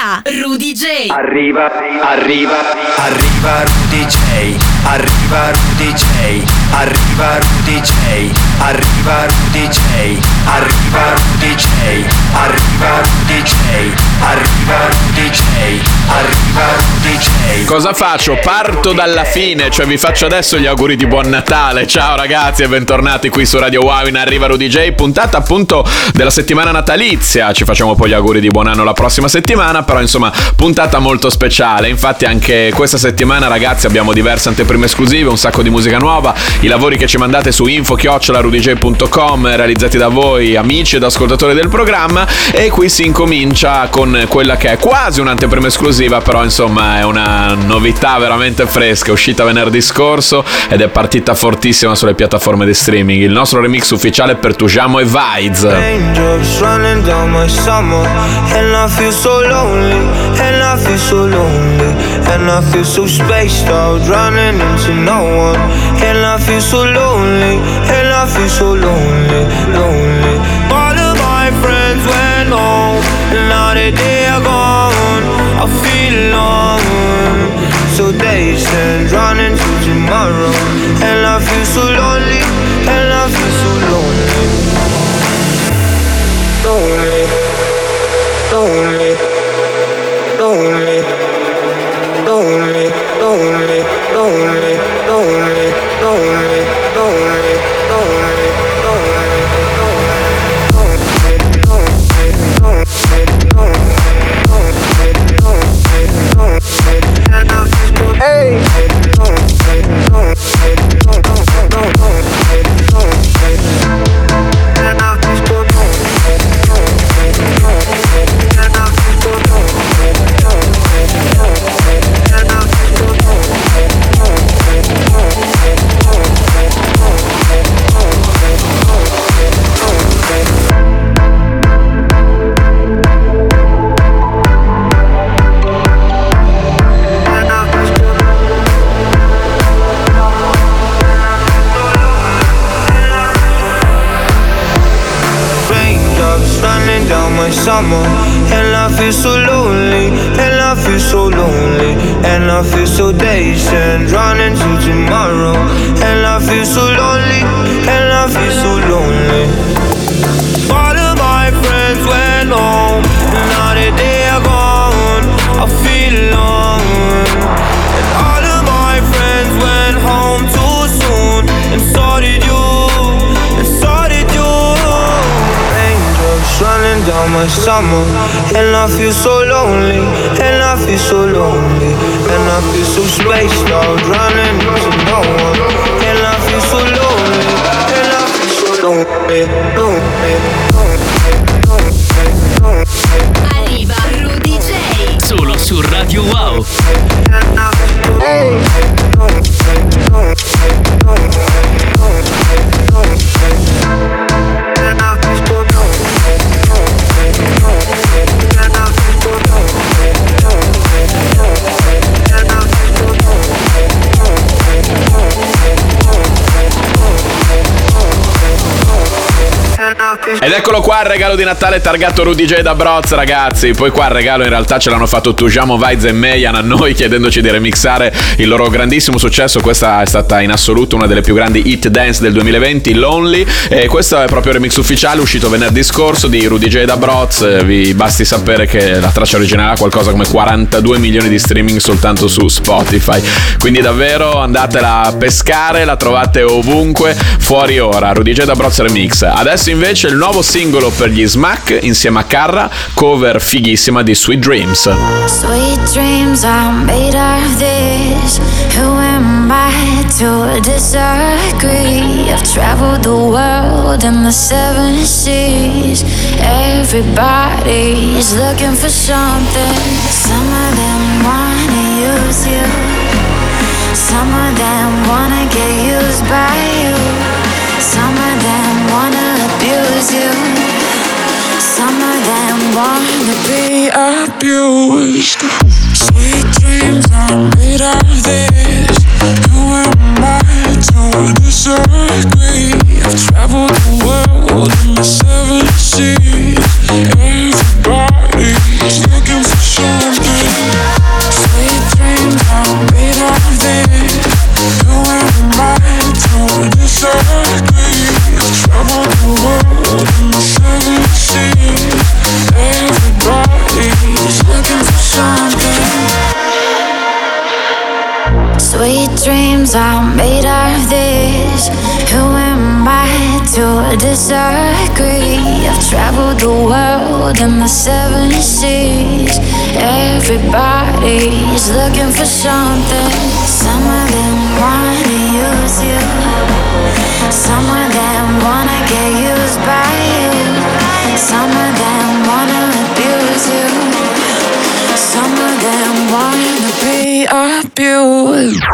a Rudeejay. Arriva Rudeejay. Arriva Rudeejay. Arriva Rudeejay. Arriva Rudeejay. Arriva Rudeejay. Arriva Rudeejay. Arriva Rudeejay. Arriva Rudeejay. Cosa faccio? Parto dalla fine, cioè vi faccio adesso gli auguri di buon Natale. Ciao ragazzi e bentornati qui su Radio Wow in Arriva Rudeejay, puntata appunto della settimana natalizia. Ci facciamo poi gli auguri di buon anno la prossima settimana, però insomma puntata molto speciale. Infatti anche questa settimana ragazzi abbiamo diverse anteprime esclusive, un sacco di musica nuova, i lavori che ci mandate su info@rudj.com realizzati da voi amici ed ascoltatori del programma, e qui si incomincia con quella che è quasi un'anteprima esclusiva, però insomma è una novità veramente fresca, uscita venerdì scorso ed è partita fortissima sulle piattaforme di streaming, il nostro remix ufficiale per Tujamo e Vize. And I feel so lonely, and I feel so lonely, and I feel so spaced out, running into no one. And I feel so lonely, and I feel so lonely, lonely. All of my friends went home, and now that they are gone, I feel alone. So days and running to tomorrow, and I feel so lonely, and I feel so lonely, lonely. Lonely, lonely, lonely, lonely, lonely, lonely, lonely, lonely. And I feel so lonely, and I feel so lonely, and I feel so dazed and running to tomorrow. And I feel so lonely, and I feel so lonely. All of my friends went home, and now that they are gone, I feel alone. And all of my friends went home too soon, and so did you. Running down my summer, and I feel so lonely, and I feel so lonely, and I feel so spaced out, running into no one, and I feel so lonely, and I feel so lonely, lonely, lonely. Arriva Rudeejay solo su Radio Wow. Hey. Ed eccolo qua il regalo di Natale targato Rudeejay da Brozz ragazzi. Poi qua il regalo in realtà ce l'hanno fatto Tujamo, Vize e Meian a noi, chiedendoci di remixare il loro grandissimo successo. Questa è stata in assoluto una delle più grandi hit dance del 2020, Lonely. E questo è proprio il remix ufficiale uscito venerdì scorso di Rudeejay da Brozz. Vi basti sapere che la traccia originale ha qualcosa come 42 milioni di streaming soltanto su Spotify, quindi davvero andatela a pescare, la trovate ovunque. Fuori ora Rudeejay da Brozz remix. Adesso invece nuovo singolo per gli Smack insieme a Carra, cover fighissima di Sweet Dreams. Sweet dreams are made of this. Who am I to disagree? I've traveled the world and the seven seas. Everybody's looking for something. Some of them wanna use you. Some of them wanna get used by you. Some of them wanna abuse you. Some of them wanna be abused. Sweet dreams are made of this. Who am I to disagree? I've traveled the world in the seven seas. Everybody's looking for shame. dreams are made of this. Who am I to disagree? I've traveled the world and the seven seas. Everybody's looking for something. Some of them wanna use you, some of them wanna get used by you, some of them wanna abuse you, some of them wanna be abused.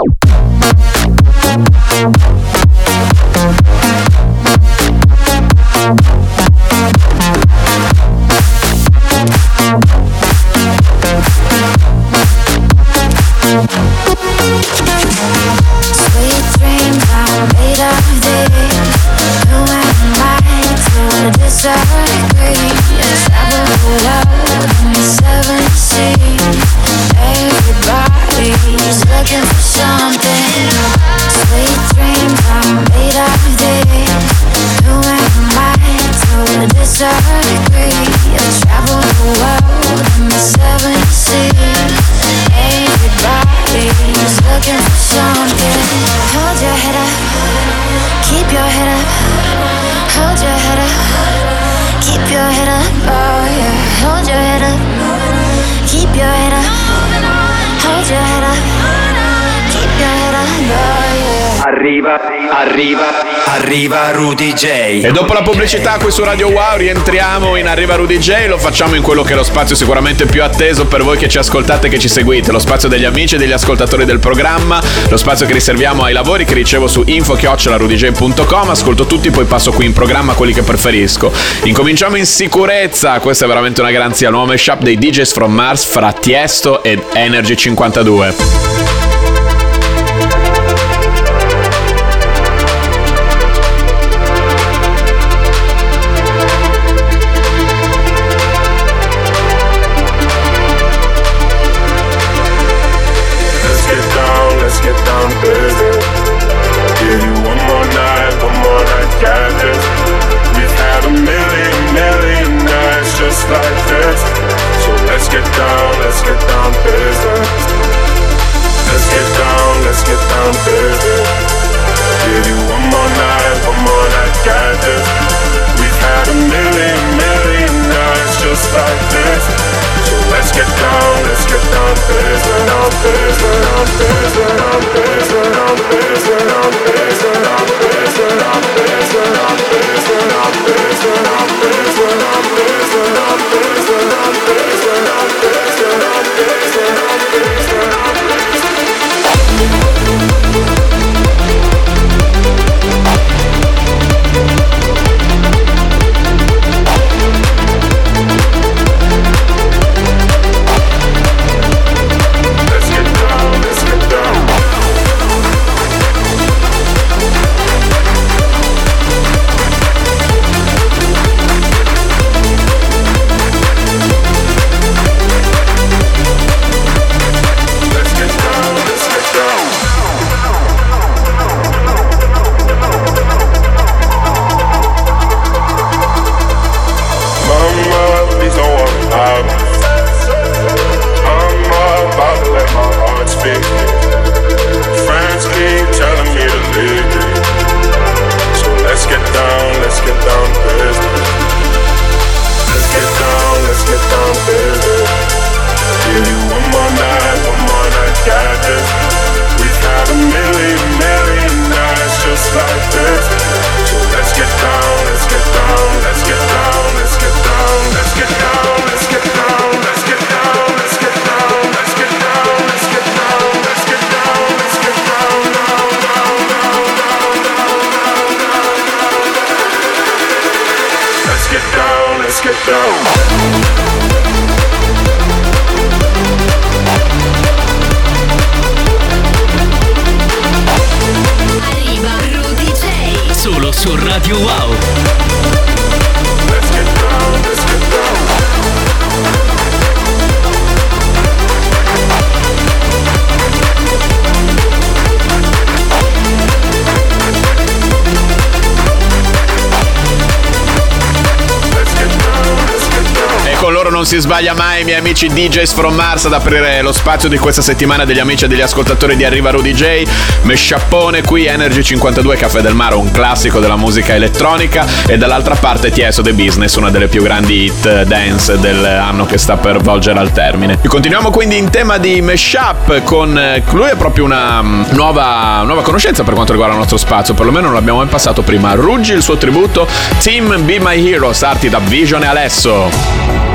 Arriva Rudeejay. E dopo la pubblicità qui su Radio Wow rientriamo in Arriva Rudeejay. Lo facciamo in quello che è lo spazio sicuramente più atteso per voi che ci ascoltate e che ci seguite, lo spazio degli amici e degli ascoltatori del programma, lo spazio che riserviamo ai lavori che ricevo su info@rudeejay.com. Ascolto tutti, poi passo qui in programma quelli che preferisco. Incominciamo in sicurezza, questa è veramente una garanzia, nuova mashup dei DJs from Mars fra Tiesto ed Energy 52. con loro non si sbaglia mai, miei amici DJs from Mars, ad aprire lo spazio di questa settimana degli amici e degli ascoltatori di Arriva Rudeejay. Mesciappone qui, Energy 52, Caffè del Mare, un classico della musica elettronica, e dall'altra parte Tiesto The Business, una delle più grandi hit dance dell'anno che sta per volgere al termine. E continuiamo quindi in tema di mashup con lui, è proprio una nuova conoscenza per quanto riguarda il nostro spazio, perlomeno non l'abbiamo mai passato prima. Ruggi, il suo tributo, Team Be My Hero, starti da Vision e Alesso.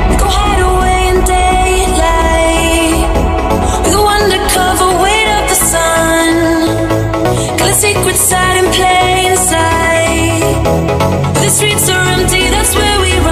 Secret side in plain sight. The streets are empty, that's where we run.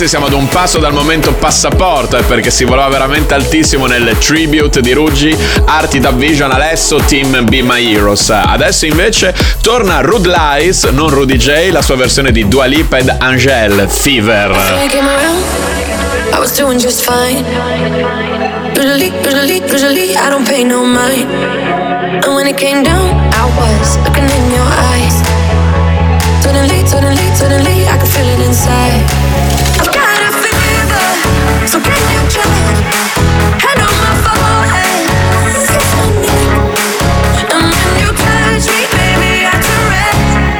Siamo ad un passo dal momento passaporto, perché si volava veramente altissimo nel tribute di Ruggi, arti da Vision, Alesso, Team Be My Heroes. Adesso invece torna Rud Lies, non Rudeejay, la sua versione di Dua Lipa ed Angel Fever. I was doing just fine. Usually I don't pay no mind. And when it came down, I was looking in your eyes. Suddenly I can feel it inside. I've got a fever, so can you check? Head on my forehead, and when you touch me, baby, I turn red.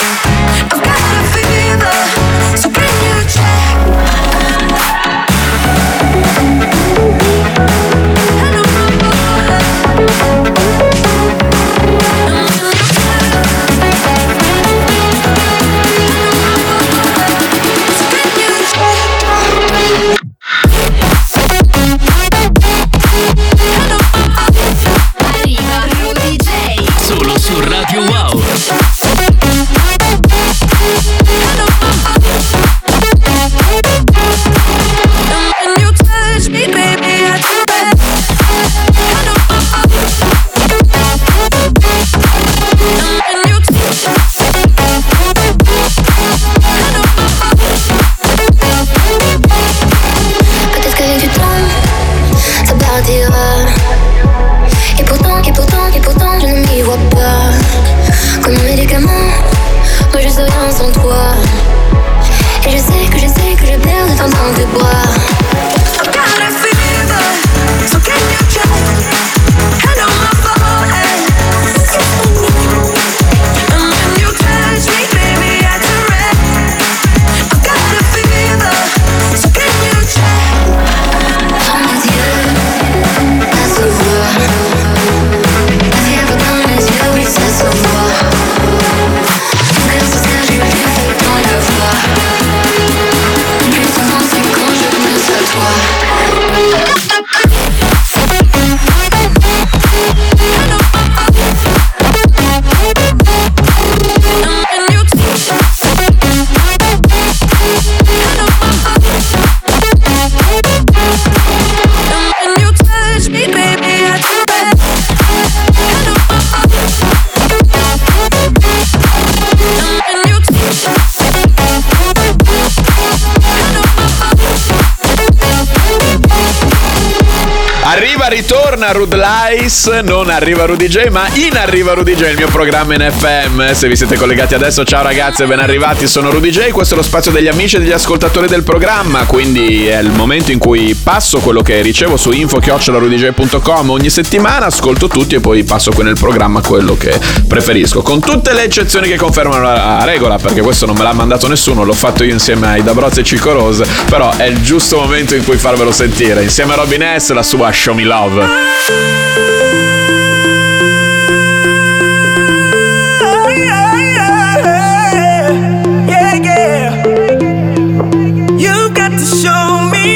I've got a fever, so can you check? Head on my forehead. ritorna Rud Lies, non arriva Rudeejay ma in arriva Rudeejay, il mio programma in FM. Se vi siete collegati adesso, ciao ragazzi e ben arrivati, sono Rudeejay, questo è lo spazio degli amici e degli ascoltatori del programma, quindi è il momento in cui passo quello che ricevo su info@rudeejay.com ogni settimana, ascolto tutti e poi passo qui nel programma quello che preferisco, con tutte le eccezioni che confermano la regola, perché questo non me l'ha mandato nessuno, l'ho fatto io insieme ai Da Brozz e Cicco Rose, però è il giusto momento in cui farvelo sentire, insieme a Robin S, la sua Show Me Love. You got to show me.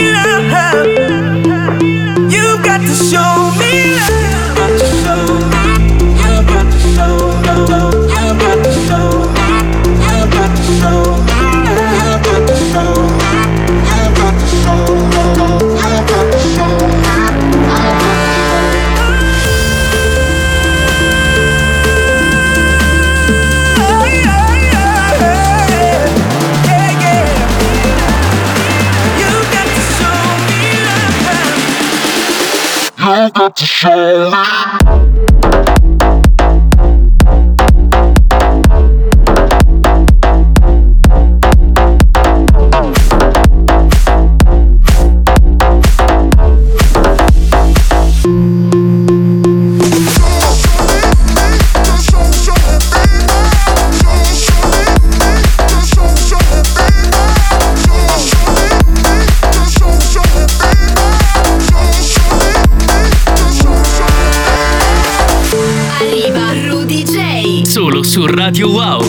Su Radio Wow.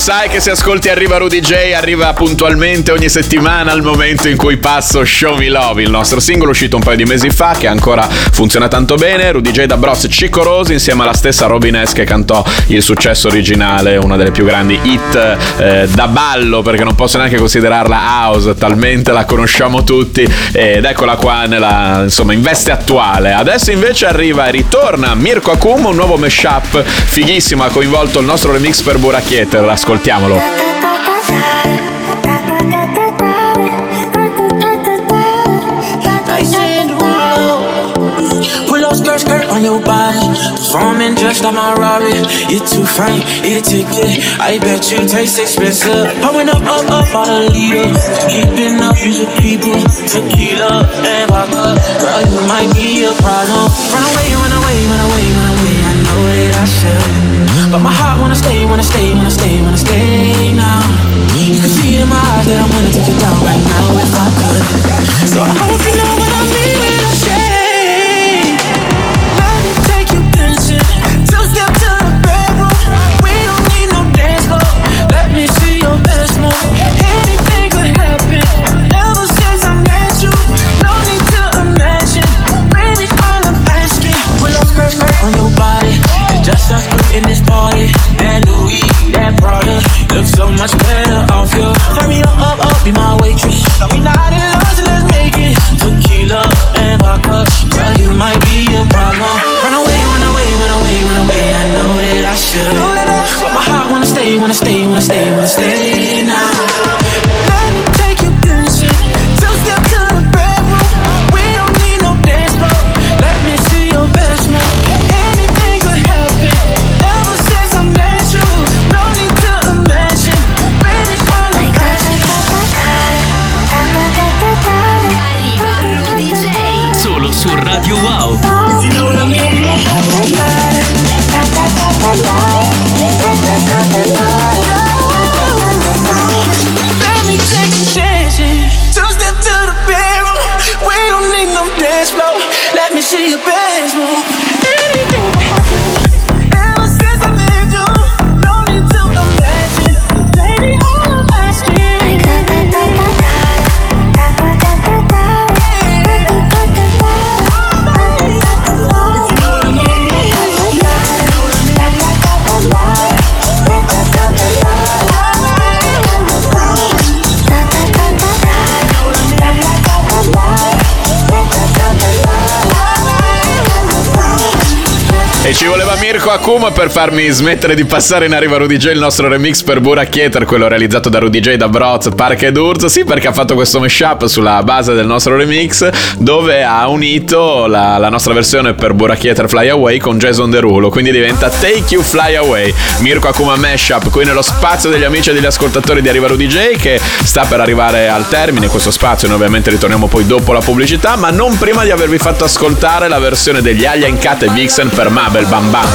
Sai che se ascolti Arriva Rudeejay arriva puntualmente ogni settimana al momento in cui passo Show Me Love, il nostro singolo uscito un paio di mesi fa che ancora funziona tanto bene. Rudeejay, Da Brozz, Cicco Rose insieme alla stessa Robin S che cantò il successo originale, una delle più grandi hit da ballo, perché non posso neanche considerarla house, talmente la conosciamo tutti, ed eccola qua nella, insomma, in veste attuale. Adesso invece arriva e ritorna Mirko Akum, un nuovo mashup fighissimo, ha coinvolto il nostro remix per Burakieter, ascoltiamolo. On your body, performing just like my Rari. You're too fine, eat a ticket. I bet you taste expensive. Pouring up, up, up on a leader. Keeping up with your people. Tequila and vodka. Girl, you might be a problem. Run away, run away, run away, run away. I know that I should, but my heart wanna stay, wanna stay, wanna stay, wanna stay now. You can see in my eyes that I wanna take it down right now if I could. So I hope you know what I mean when I say. Anything could happen. Ever since I met you, no need to imagine. Baby, all I'm asking, put a perfect on your body. It's just us in this party. That Louis, that Prada, looks so much better off you. Hurry up, up, up, be my waitress. Don't be not in love, so let's make it. Radio Wow. Let me see your best move. E ci voleva Mirko Hakuma per farmi smettere di passare in Arriva Rudeejay, il nostro remix per Burak Yeter, quello realizzato da Rudeejay, Da Brozz, Park ed Urz. Sì, perché ha fatto questo mashup sulla base del nostro remix, dove ha unito la nostra versione per Burak Yeter, Fly Away, con Jason Derulo. Quindi diventa Take You Fly Away, Mirko Hakuma mashup, qui nello spazio degli amici e degli ascoltatori di Arriva Rudeejay, che sta per arrivare al termine questo spazio. Noi ovviamente ritorniamo poi dopo la pubblicità, ma non prima di avervi fatto ascoltare la versione degli Alien Cat e Vixen per Mabel El Bam Bam.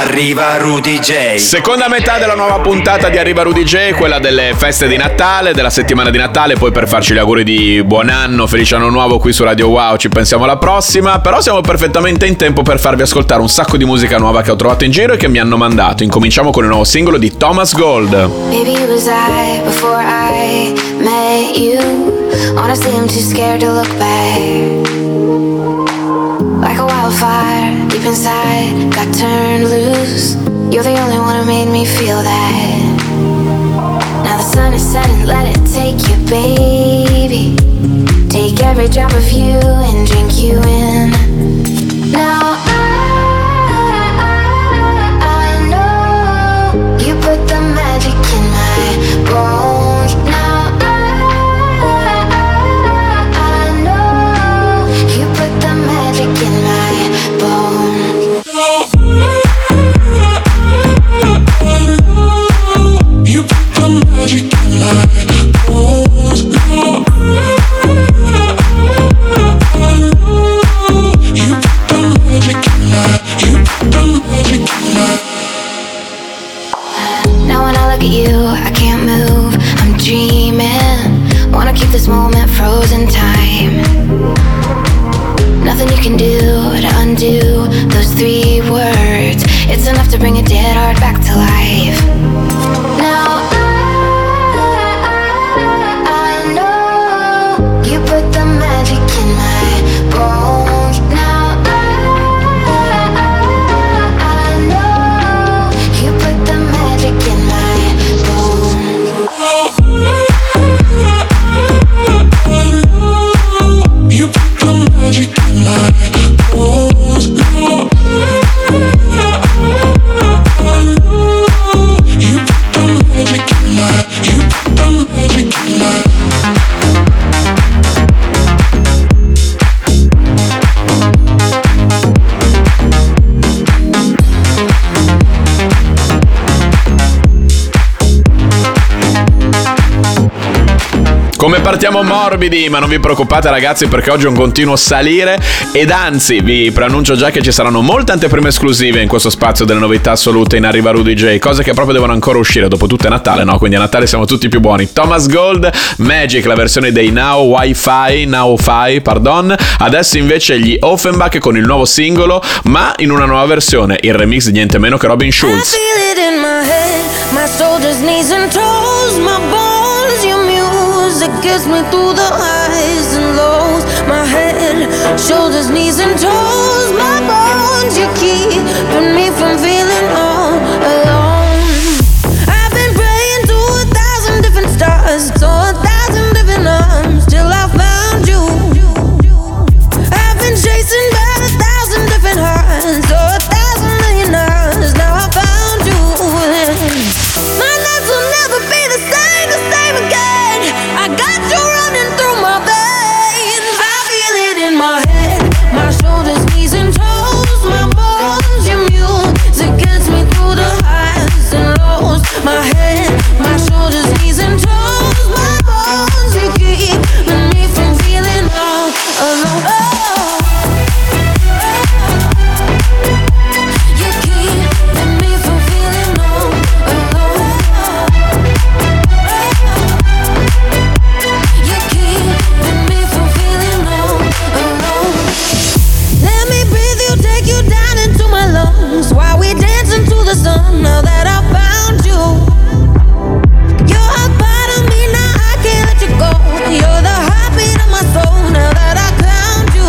Arriva Rudeejay. Seconda metà della nuova puntata di Arriva Rudeejay, quella delle feste di Natale, della settimana di Natale. Poi per farci gli auguri di buon anno, felice anno nuovo qui su Radio Wow, ci pensiamo alla prossima. Però siamo perfettamente in tempo per farvi ascoltare un sacco di musica nuova che ho trovato in giro e che mi hanno mandato. Incominciamo con il nuovo singolo di Thomas Gold. Maybe it was I before I met you. Honestly I'm too scared to look back. Like a wildfire deep inside, got turned loose. You're the only one who made me feel that. Now the sun is setting, let it take you, baby. Take every drop of you and drink you in. Now I know you put the magic in my bones. Now I know you put the magic in my bones. You put the magic in my bones. You Come partiamo morbidi, ma non vi preoccupate ragazzi, perché oggi è un continuo salire. Ed anzi, vi preannuncio già che ci saranno molte anteprime esclusive in questo spazio delle novità assolute in Arriva Rudeejay, cose che proprio devono ancora uscire. Dopo tutto è Natale, no? Quindi a Natale siamo tutti più buoni. Thomas Gold, Magic, la versione dei Now Fi. Adesso invece gli Offenbach con il nuovo singolo, ma in una nuova versione, il remix di niente meno che Robin Schulz. Gets me through the highs and lows. My head, shoulders, knees and toes. My bones, you're keeping me from feeling all alone. I've been praying to 1,000 different stars, to 1,000 different arms, till I found you. I've been chasing by 1,000 different hearts, to 1,000 million hours, now I found you. My nights will never be the same again. I got you running through my veins. I feel it in my head, my shoulders, knees and toes. My bones, your music gets me through the highs and lows. My head, my shoulders, knees and toes. My bones, you keep me from feeling all alone. Oh. Now that I found you, you're a part of me, now I can't let you go. You're the heartbeat of my soul, now that I found you.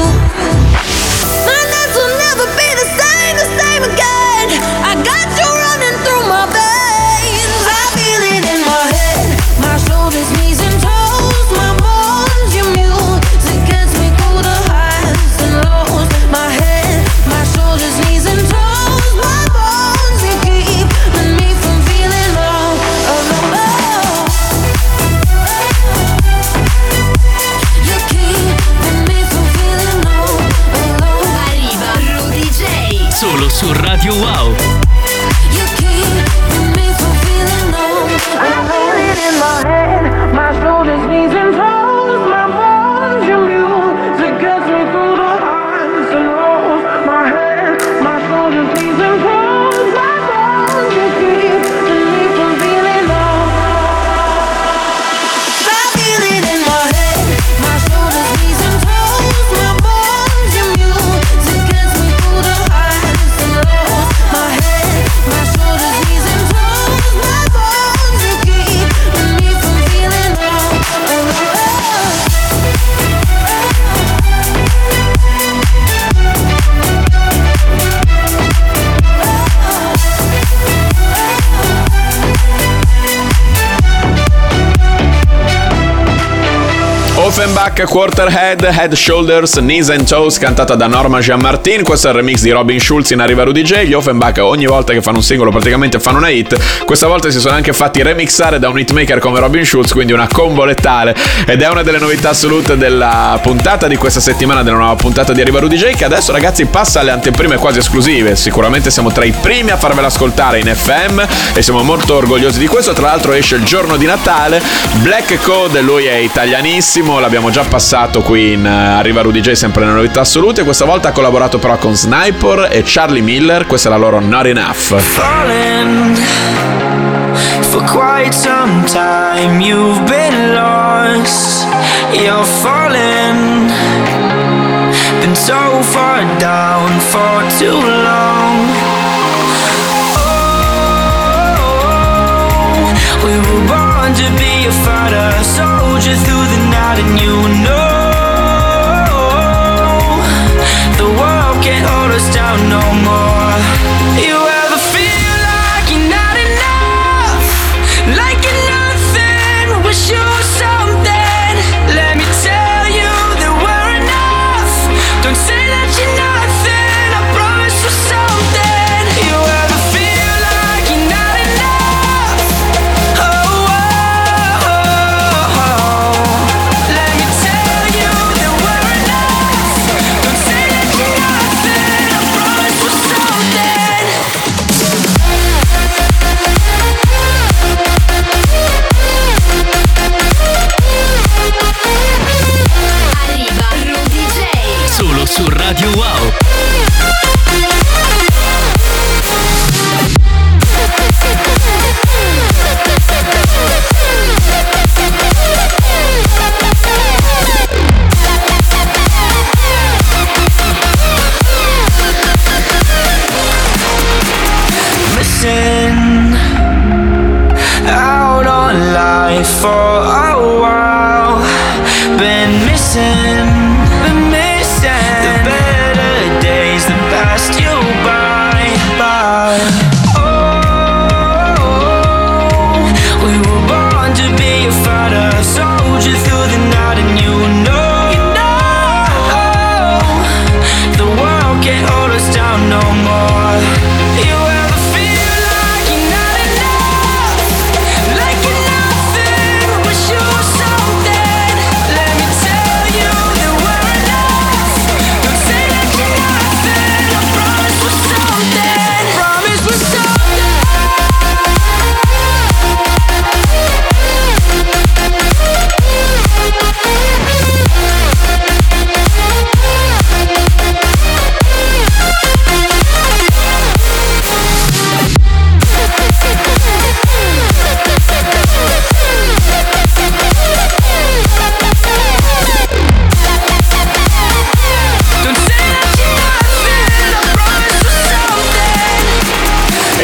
My nights will never be the same again. I got you running through my veins. I feel it in my head, my shoulders, knees and toes. My bones, your music gets me through the highs and lows. My head, my shoulders, knees and toes. My bones, your solo su Radio Wow. You keep me from feeling low. I feel it in my head, my shoulders, knees and toes, my bones, your music gets me through the highs and lows. My head, my shoulders, knees and toes, my bones, you keep me from feeling low. I feel it in my head, my shoulders, knees and toes, my bones, your music gets me through the highs. My head, my shoulders, knees and toes. My bones, you keep me from feeling all Offenbach, Quarterhead, Head, Shoulders, Knees and Toes, cantata da Norma Gianmartin. Questo è il remix di Robin Schulz in Arriva Rudeejay. Gli Offenbach ogni volta che fanno un singolo praticamente fanno una hit. Questa volta si sono anche fatti remixare da un hitmaker come Robin Schulz, quindi una combo letale. Ed è una delle novità assolute della puntata di questa settimana, della nuova puntata di Arriva Rudeejay, che adesso ragazzi passa alle anteprime quasi esclusive. Sicuramente siamo tra i primi a farvela ascoltare in FM e siamo molto orgogliosi di questo. Tra l'altro esce il giorno di Natale Black Code, lui è italianissimo, l'abbiamo già passato qui in Arriva Rudeejay sempre nelle novità assolute. Questa volta ha collaborato però con Sniper e Charlie Miller, questa è la loro Not Enough. Falling for quite some time, you've been lost, you're falling, been so far down for too long. Oh, we were born to be a fighter, soldier through the night, and you know the world can't hold us down no more. You ever feel like you're not enough, like you're nothing, wish you were something? Let me tell you that we're enough. Don't say that you're nothing, I promise you something. You ever feel like you're not enough? Oh, oh, oh. Let me tell you. su Radio Wow. Missing out on life for a while. Been missing.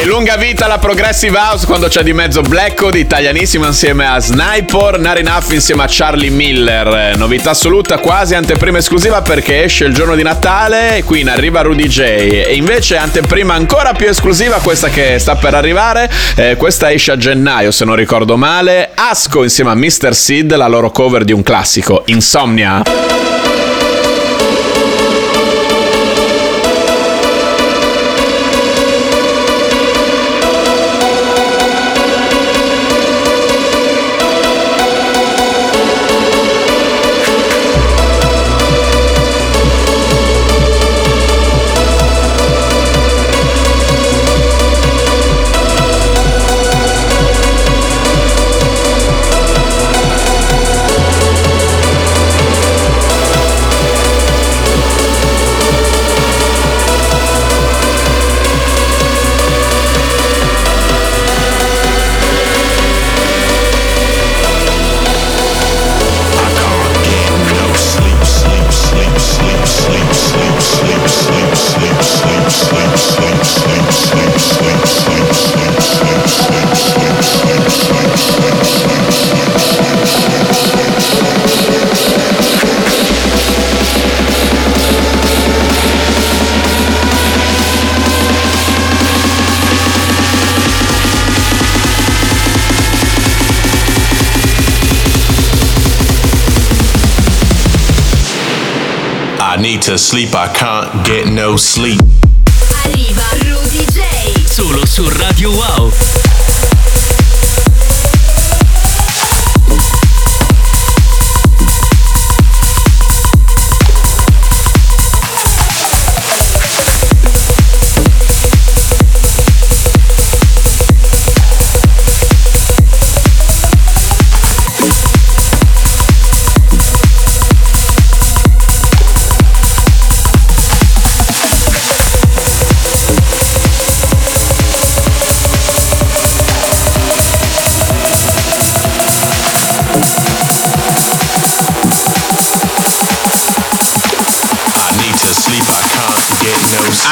Lunga vita la Progressive House quando c'è di mezzo Black Code, italianissimo, insieme a Sniper, Not Enough insieme a Charlie Miller. Novità assoluta, quasi anteprima esclusiva perché esce il giorno di Natale e qui in arriva Rudeejay. E invece anteprima ancora più esclusiva, questa che sta per arrivare, questa esce a gennaio se non ricordo male. Asco insieme a Mr. Sid, la loro cover di un classico, Insomnia. Need to sleep, I can't get no sleep. Arriva Rudeejay, solo su Radio Wow.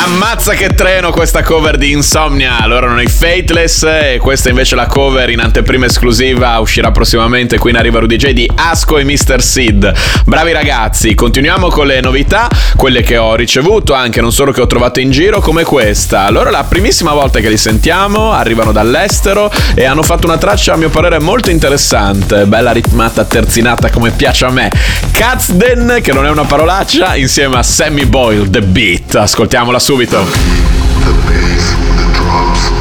Ammazza che treno questa cover di Insomnia, loro non è Faithless e questa invece la cover in anteprima esclusiva uscirà prossimamente qui in arriva Rudeejay di Asco e Mr. Sid. Bravi ragazzi, continuiamo con le novità, quelle che ho ricevuto anche, non solo che ho trovato in giro, come questa. Loro la primissima volta che li sentiamo, arrivano dall'estero e hanno fatto una traccia a mio parere molto interessante, bella ritmata terzinata come piace a me. Kazden, che non è una parolaccia, insieme a Sammy Boyle, The Beat. Ascoltiamola su. The beat, the bass, the drums.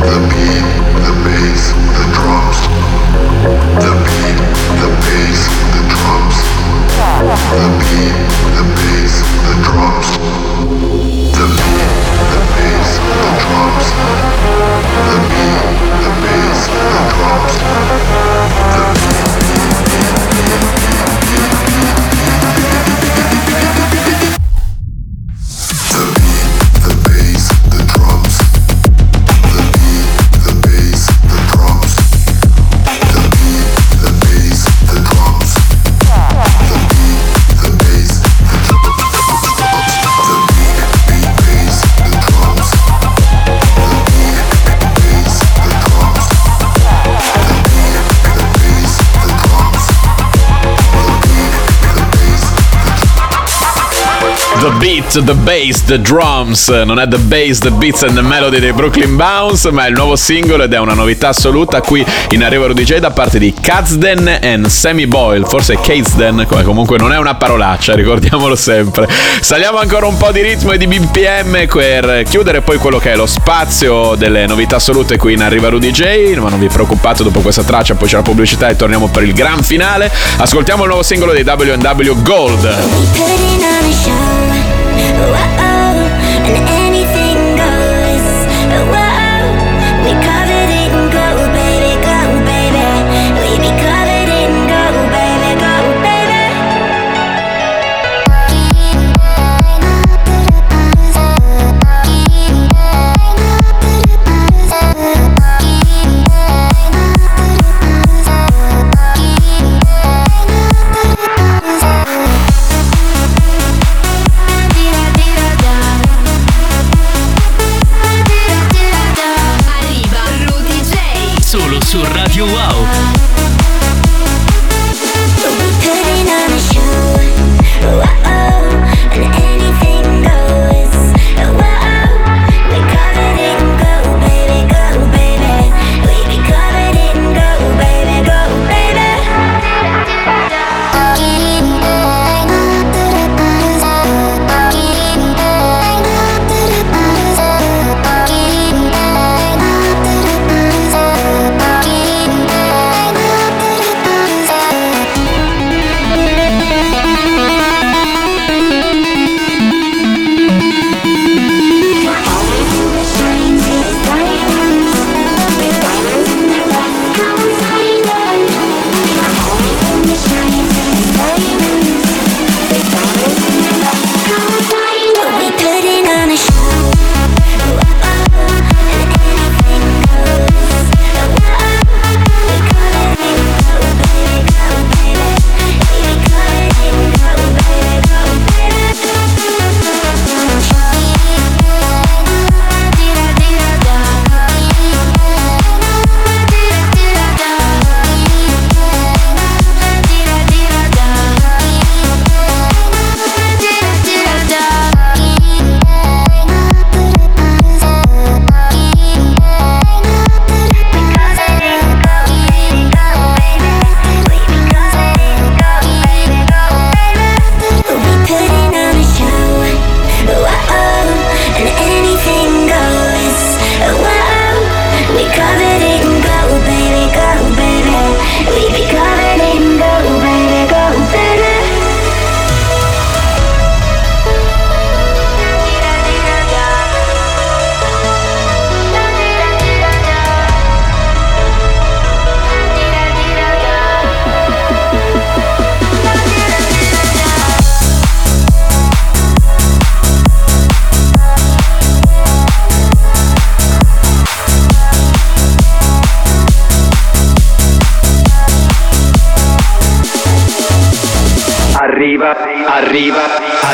The beat, the bass, the drums. The beat, the bass, the drums. The beat, the bass, the drums. The beat, the bass, the drums. The beat, the bass, the drums. The beat, the bass, the drums. The beat, the bass, the drums. Non è The Bass, The Beats and the Melody dei Brooklyn Bounce, ma è il nuovo singolo ed è una novità assoluta qui in Arriva Rudeejay da parte di Kazden and Sammy Boyle. Forse Kazden, comunque non è una parolaccia, ricordiamolo sempre. Saliamo ancora un po' di ritmo e di BPM per chiudere poi quello che è lo spazio delle novità assolute qui in Arriva Rudeejay. Ma non vi preoccupate, dopo questa traccia poi c'è la pubblicità e torniamo per il gran finale. Ascoltiamo il nuovo singolo dei W&W, Gold.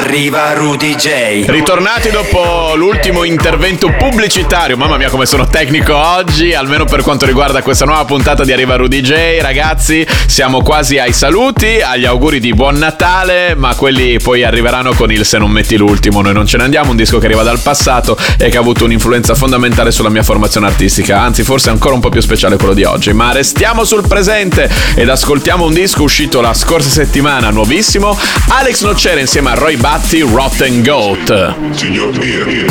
Arriva Rudeejay. Ritornati dopo l'ultimo intervento pubblicitario. Mamma mia, come sono tecnico oggi, almeno per quanto riguarda questa nuova puntata di Arriva Rudeejay. Ragazzi, siamo quasi ai saluti, agli auguri di buon Natale, ma quelli poi arriveranno con il Se non metti l'ultimo, noi non ce ne andiamo. Un disco che arriva dal passato e che ha avuto un'influenza fondamentale sulla mia formazione artistica, anzi forse ancora un po' più speciale quello di oggi. Ma restiamo sul presente ed ascoltiamo un disco uscito la scorsa settimana, nuovissimo, Alex Nocera insieme a Roy Batty, Rotten Goat. Signor Pierre.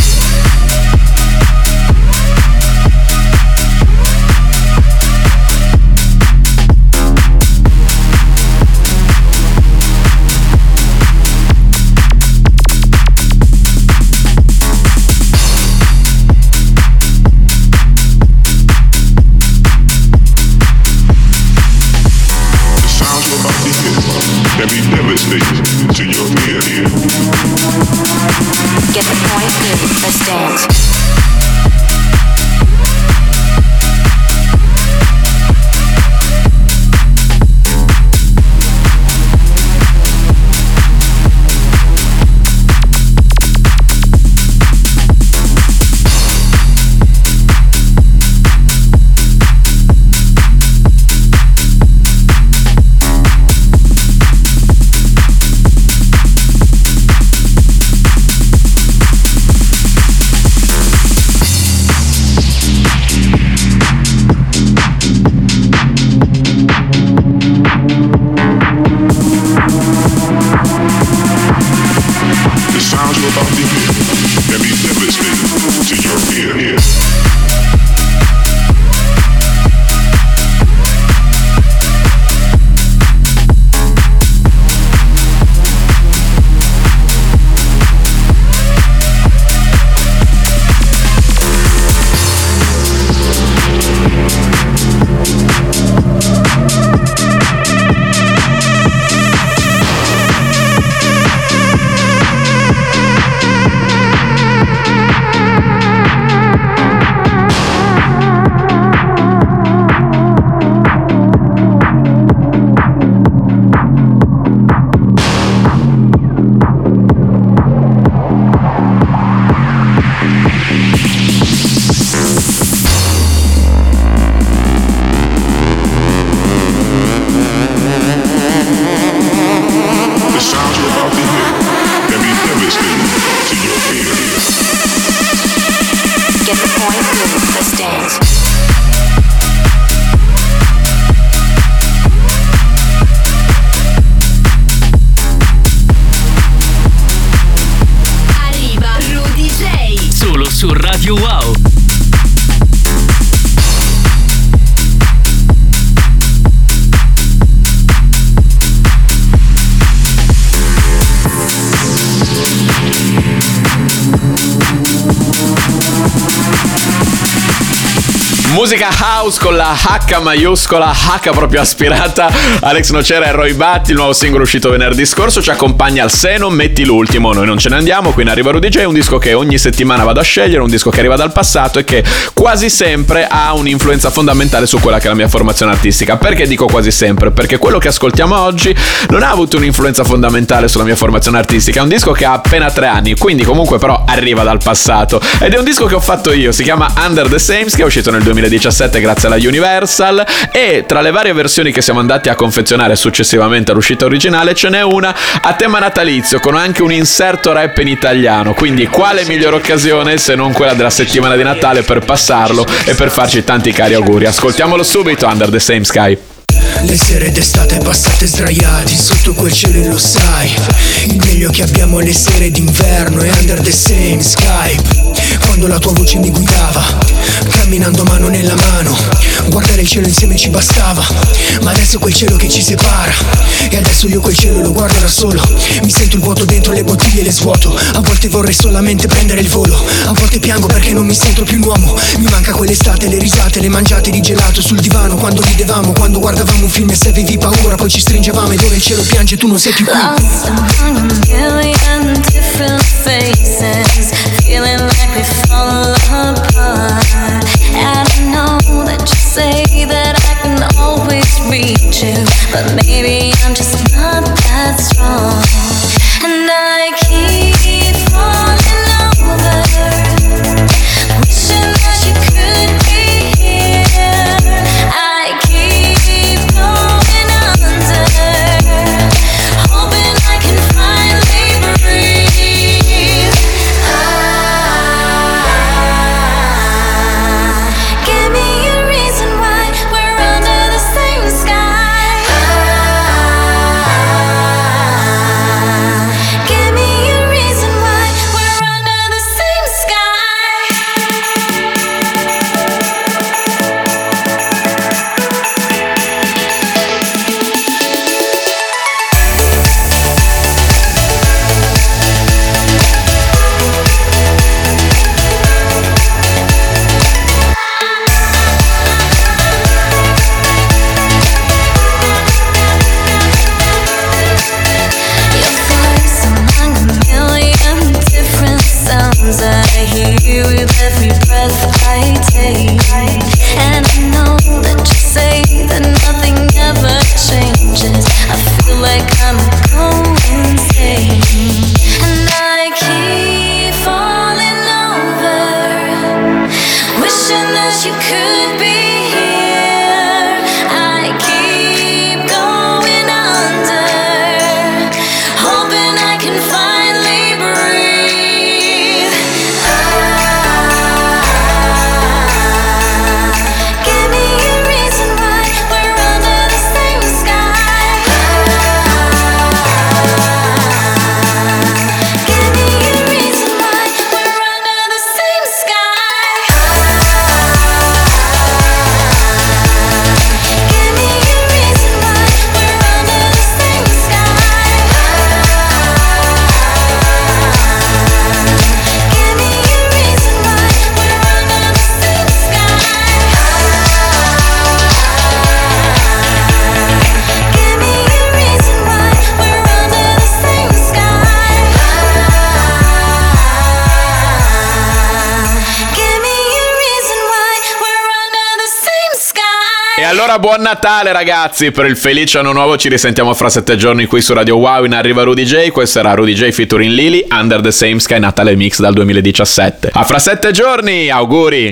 su Radio Wow. Musica house con la H maiuscola, H proprio aspirata. Alex Nocera e Roy Batty, il nuovo singolo uscito venerdì scorso, ci accompagna al Se non metti l'ultimo. Noi non ce ne andiamo, qui in Arriva Rudeejay, un disco che ogni settimana vado a scegliere, un disco che arriva dal passato e che quasi sempre ha un'influenza fondamentale su quella che è la mia formazione artistica. Perché dico quasi sempre? Perché quello che ascoltiamo oggi non ha avuto un'influenza fondamentale sulla mia formazione artistica, è un disco che ha appena 3 anni, quindi comunque però arriva dal passato. Ed è un disco che ho fatto io, si chiama Under the Sames, che è uscito nel 2017 grazie alla Universal, e tra le varie versioni che siamo andati a confezionare successivamente all'uscita originale ce n'è una a tema natalizio con anche un inserto rap in italiano, quindi quale migliore occasione se non quella della settimana di Natale per passarlo e per farci tanti cari auguri. Ascoltiamolo subito, Under the Same Sky. Le sere d'estate passate sdraiati sotto quel cielo, lo sai, il meglio che abbiamo le sere d'inverno è Under the Same Sky. Quando la tua voce mi guidava, camminando mano nella mano, guardare il cielo insieme ci bastava, ma adesso è quel cielo che ci separa, e adesso io quel cielo lo guardo da solo, mi sento il vuoto dentro le bottiglie, le svuoto, a volte vorrei solamente prendere il volo, a volte piango perché non mi sento più un uomo, mi manca quell'estate, le risate, le mangiate di gelato sul divano, quando ridevamo, quando guardavamo un film e se avevi paura poi ci stringevamo, ed ora il cielo piange e tu non sei più qui. Allora buon Natale ragazzi, per il felice anno nuovo ci risentiamo fra 7 giorni qui su Radio Wow in Arriva Rudeejay. Questo era Rudeejay featuring Lily, Under the Same Sky, Natale Mix dal 2017. A fra 7 giorni, auguri!